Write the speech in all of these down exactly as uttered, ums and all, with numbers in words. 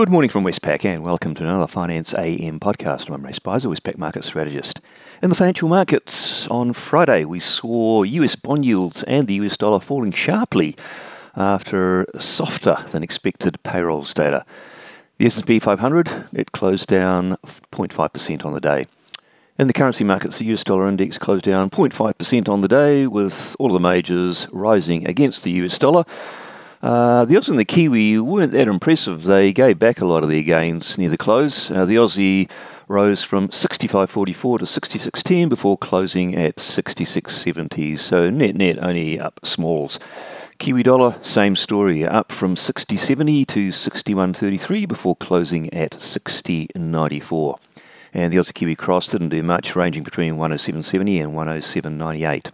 Good morning from Westpac and welcome to another Finance A M podcast. I'm Ray Spicer, Westpac Market Strategist. In the financial markets on Friday, we saw U S bond yields and the U S dollar falling sharply after softer than expected payrolls data. The S and P five hundred, it closed down zero point five percent on the day. In the currency markets, the U S dollar index closed down zero point five percent on the day, with all of the majors rising against the U S dollar. Uh, the Aussie and the Kiwi weren't that impressive. They gave back a lot of their gains near the close. Uh, the Aussie rose from sixty-five forty-four to sixty-six ten before closing at sixty-six seventy, so net-net only up smalls. Kiwi dollar, same story, up from sixty seventy to sixty-one thirty-three before closing at sixty ninety-four. And the Aussie Kiwi cross didn't do much, ranging between one oh seven seventy and one oh seven ninety-eight.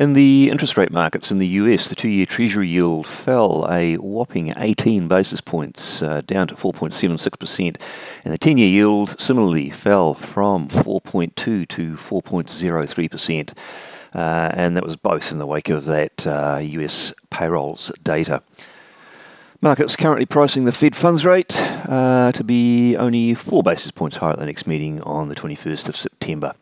In the interest rate markets in the U S, the two-year Treasury yield fell a whopping eighteen basis points, uh, down to four point seven six percent, and the ten-year yield similarly fell from four point two to four point oh three percent, uh, and that was both in the wake of that uh, U S payrolls data. Markets currently pricing the Fed funds rate uh, to be only four basis points higher at the next meeting on the twenty-first of September.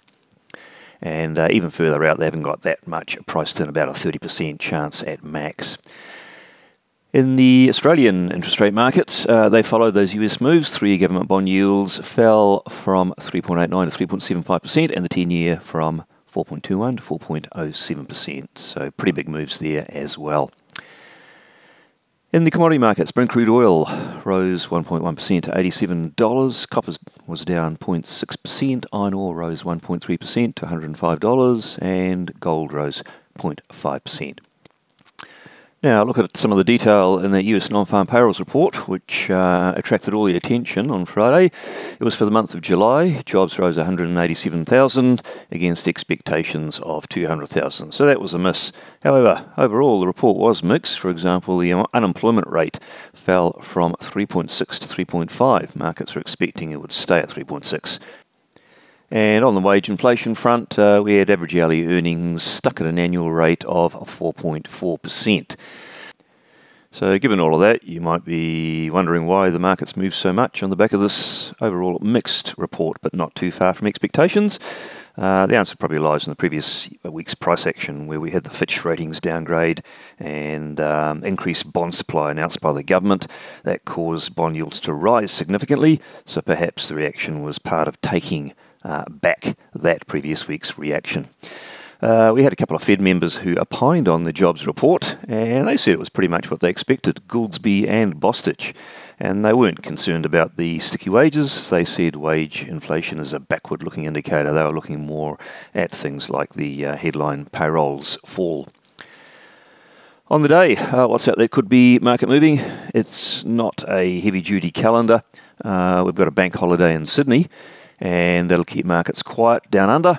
And uh, even further out, they haven't got that much priced in, about a thirty percent chance at max. In the Australian interest rate markets, uh, they followed those U S moves. Three-year government bond yields fell from three point eight nine to three point seven five percent, and the ten-year from four point two one to four point oh seven percent. So pretty big moves there as well. In the commodity markets, Brent crude oil rose one point one percent to eighty-seven dollars. Copper was down zero point six percent. Iron ore rose one point three percent to one hundred five dollars. And gold rose zero point five percent. Now, look at some of the detail in the U S non-farm payrolls report, which uh, attracted all the attention on Friday. It was for the month of July. Jobs rose one hundred eighty-seven thousand against expectations of two hundred thousand. So that was a miss. However, overall, the report was mixed. For example, the unemployment rate fell from three point six to three point five. Markets were expecting it would stay at three point six. And on the wage inflation front, uh, we had average hourly earnings stuck at an annual rate of four point four percent. So given all of that, you might be wondering why the markets moved so much on the back of this overall mixed report, but not too far from expectations. Uh, the answer probably lies in the previous week's price action, where we had the Fitch ratings downgrade and um, increased bond supply announced by the government. That caused bond yields to rise significantly, so perhaps the reaction was part of taking Uh, back that previous week's reaction. Uh, we had a couple of Fed members who opined on the jobs report, and they said it was pretty much what they expected, Goolsbee and Bostic. And they weren't concerned about the sticky wages. They said wage inflation is a backward-looking indicator. They were looking more at things like the uh, headline payrolls fall. On the day, uh, what's out there could be market moving. It's not a heavy-duty calendar. Uh, we've got a bank holiday in Sydney, and that'll keep markets quiet down under.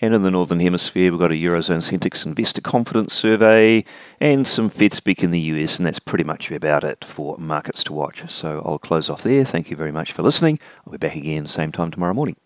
And in the Northern Hemisphere, we've got a Eurozone Sentix Investor Confidence Survey and some Fed speak in the U S, and that's pretty much about it for markets to watch. So I'll close off there. Thank you very much for listening. I'll be back again same time tomorrow morning.